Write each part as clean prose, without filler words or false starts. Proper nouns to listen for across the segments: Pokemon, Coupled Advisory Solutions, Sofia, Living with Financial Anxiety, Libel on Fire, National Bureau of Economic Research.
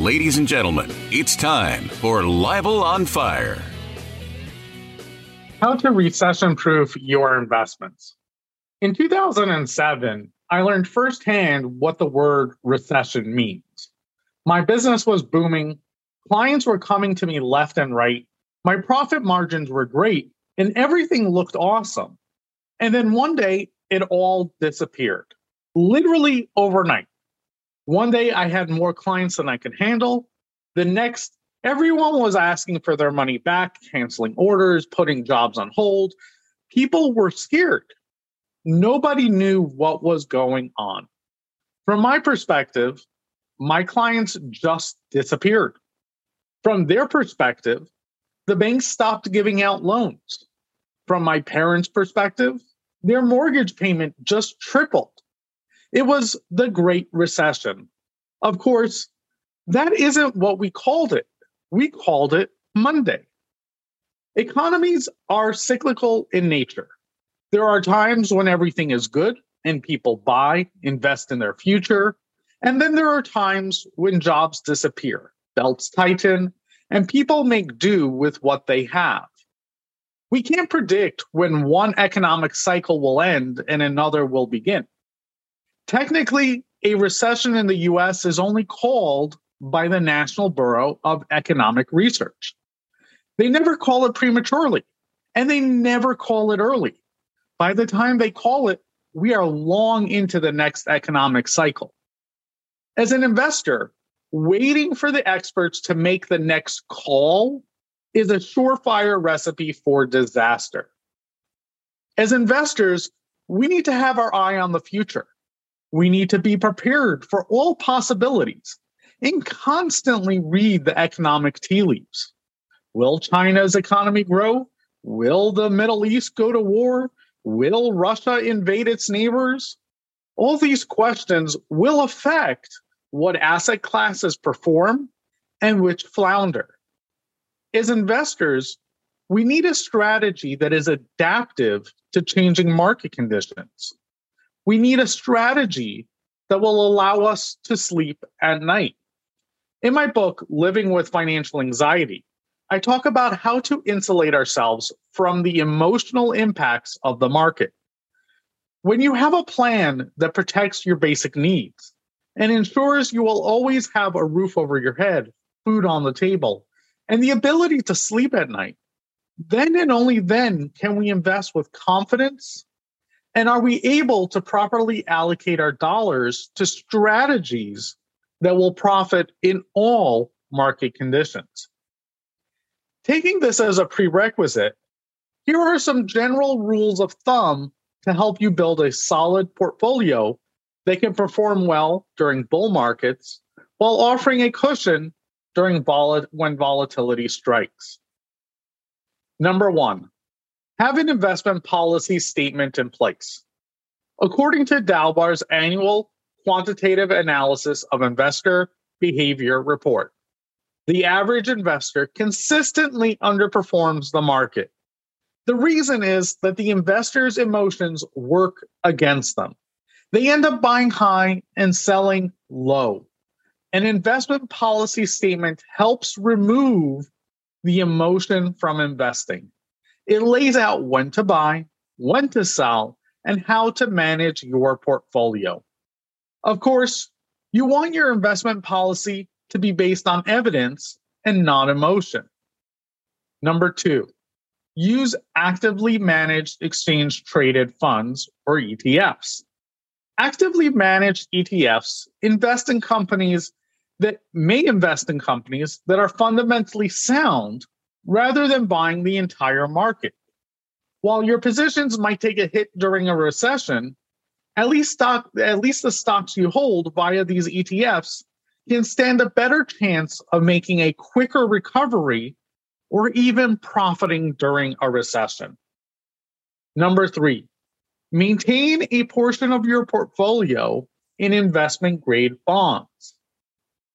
Ladies and gentlemen, it's time for Libel on Fire. How to recession-proof your investments. In 2007, I learned firsthand what the word recession means. My business was booming. Clients were coming to me left and right. My profit margins were great, and everything looked awesome. And then one day, it all disappeared, literally overnight. One day, I had more clients than I could handle. The next, everyone was asking for their money back, canceling orders, putting jobs on hold. People were scared. Nobody knew what was going on. From my perspective, my clients just disappeared. From their perspective, the banks stopped giving out loans. From my parents' perspective, their mortgage payment just tripled. It was the Great Recession. Of course, that isn't what we called it. We called it Monday. Economies are cyclical in nature. There are times when everything is good and people buy, invest in their future. And then there are times when jobs disappear, belts tighten, and people make do with what they have. We can't predict when one economic cycle will end and another will begin. Technically, a recession in the U.S. is only called by the National Bureau of Economic Research. They never call it prematurely, and they never call it early. By the time they call it, we are long into the next economic cycle. As an investor, waiting for the experts to make the next call is a surefire recipe for disaster. As investors, we need to have our eye on the future. We need to be prepared for all possibilities and constantly read the economic tea leaves. Will China's economy grow? Will the Middle East go to war? Will Russia invade its neighbors? All these questions will affect what asset classes perform and which flounder. As investors, we need a strategy that is adaptive to changing market conditions. We need a strategy that will allow us to sleep at night. In my book, Living with Financial Anxiety, I talk about how to insulate ourselves from the emotional impacts of the market. When you have a plan that protects your basic needs and ensures you will always have a roof over your head, food on the table, and the ability to sleep at night, then and only then can we invest with confidence. And are we able to properly allocate our dollars to strategies that will profit in all market conditions? Taking this as a prerequisite, here are some general rules of thumb to help you build a solid portfolio that can perform well during bull markets while offering a cushion during when volatility strikes. Number one, have an investment policy statement in place. According to Dalbar's annual quantitative analysis of investor behavior report, the average investor consistently underperforms the market. The reason is that the investor's emotions work against them. They end up buying high and selling low. An investment policy statement helps remove the emotion from investing. It lays out when to buy, when to sell, and how to manage your portfolio. Of course, you want your investment policy to be based on evidence and not emotion. Number two, use actively managed exchange-traded funds or ETFs. Actively managed ETFs invest in companies that are fundamentally sound rather than buying the entire market. While your positions might take a hit during a recession, at least the stocks you hold via these ETFs can stand a better chance of making a quicker recovery or even profiting during a recession. Number three, maintain a portion of your portfolio in investment-grade bonds.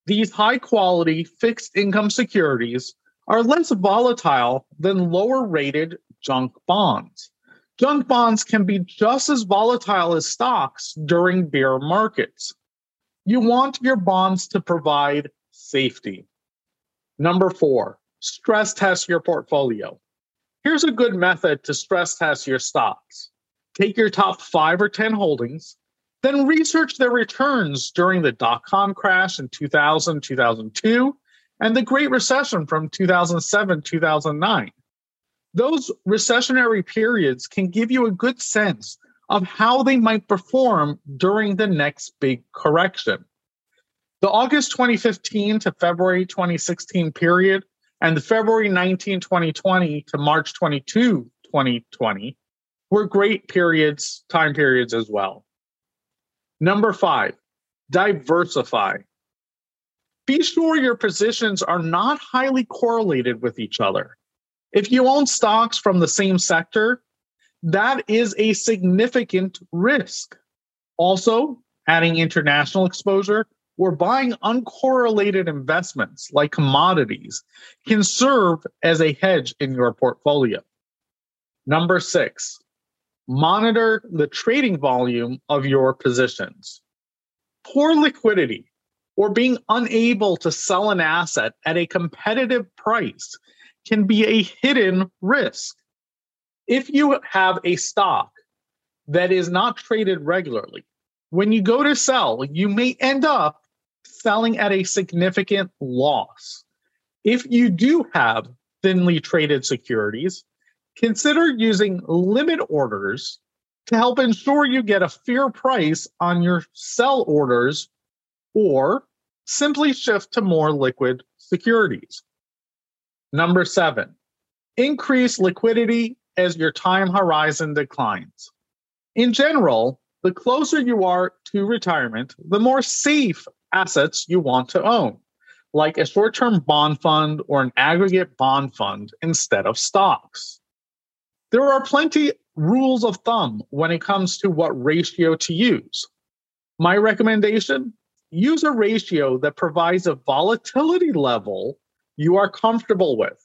These high-quality fixed income securities are less volatile than lower-rated junk bonds. Junk bonds can be just as volatile as stocks during bear markets. You want your bonds to provide safety. Number four, stress test your portfolio. Here's a good method to stress test your stocks. Take your top 5 or 10 holdings, then research their returns during the dot-com crash in 2000, 2002, and the Great Recession from 2007, 2009. Those recessionary periods can give you a good sense of how they might perform during the next big correction. The August 2015 to February 2016 period and the February 19, 2020 to March 22, 2020 were great periods, time periods as well. Number five, diversify. Be sure your positions are not highly correlated with each other. If you own stocks from the same sector, that is a significant risk. Also, adding international exposure or buying uncorrelated investments like commodities can serve as a hedge in your portfolio. Number six, monitor the trading volume of your positions. Poor liquidity or being unable to sell an asset at a competitive price can be a hidden risk. If you have a stock that is not traded regularly, when you go to sell, you may end up selling at a significant loss. If you do have thinly traded securities, consider using limit orders to help ensure you get a fair price on your sell orders, or simply shift to more liquid securities. Number seven, increase liquidity as your time horizon declines. In general, the closer you are to retirement, the more safe assets you want to own, like a short-term bond fund or an aggregate bond fund instead of stocks. There are plenty rules of thumb when it comes to what ratio to use. My recommendation, use a ratio that provides a volatility level you are comfortable with.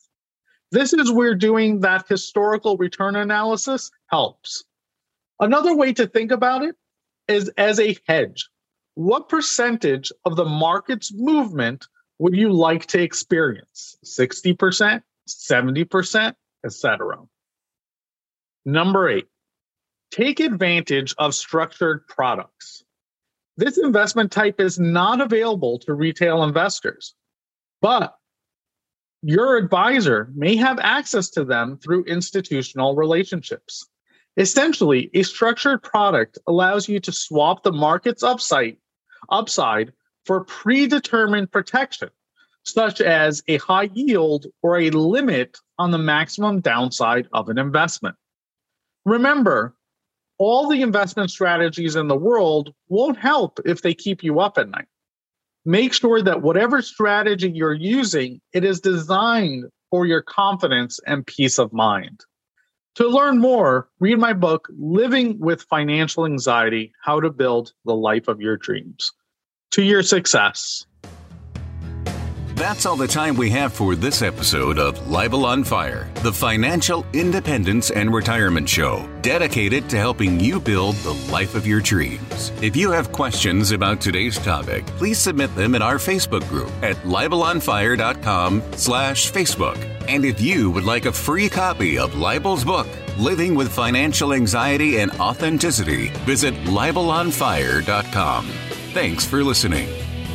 This is where doing that historical return analysis helps. Another way to think about it is as a hedge. What percentage of the market's movement would you like to experience? 60%, 70%, etc. Number eight, take advantage of structured products. This investment type is not available to retail investors, but your advisor may have access to them through institutional relationships. Essentially, a structured product allows you to swap the market's upside for predetermined protection, such as a high yield or a limit on the maximum downside of an investment. Remember, all the investment strategies in the world won't help if they keep you up at night. Make sure that whatever strategy you're using, it is designed for your confidence and peace of mind. To learn more, read my book, Living with Financial Anxiety, How to Build the Life of Your Dreams. To your success. That's all the time we have for this episode of Libel on Fire, the financial independence and retirement show dedicated to helping you build the life of your dreams. If you have questions about today's topic, please submit them in our Facebook group at libelonfire.com/Facebook. And if you would like a free copy of Libel's book, Living with Financial Anxiety and Authenticity, visit libelonfire.com. Thanks for listening.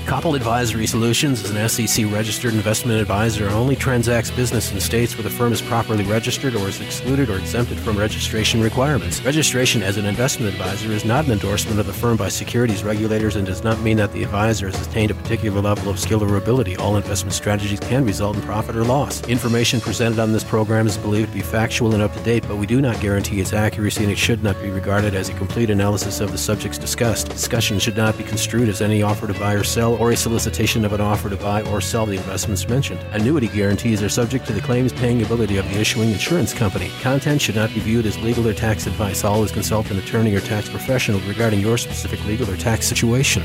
Coupled Advisory Solutions is an SEC-registered investment advisor and only transacts business in states where the firm is properly registered or is excluded or exempted from registration requirements. Registration as an investment advisor is not an endorsement of the firm by securities regulators and does not mean that the advisor has attained a particular level of skill or ability. All investment strategies can result in profit or loss. Information presented on this program is believed to be factual and up-to-date, but we do not guarantee its accuracy, and it should not be regarded as a complete analysis of the subjects discussed. Discussion should not be construed as any offer to buy or sell or a solicitation of an offer to buy or sell the investments mentioned. Annuity guarantees are subject to the claims-paying ability of the issuing insurance company. Content should not be viewed as legal or tax advice. Always consult an attorney or tax professional regarding your specific legal or tax situation.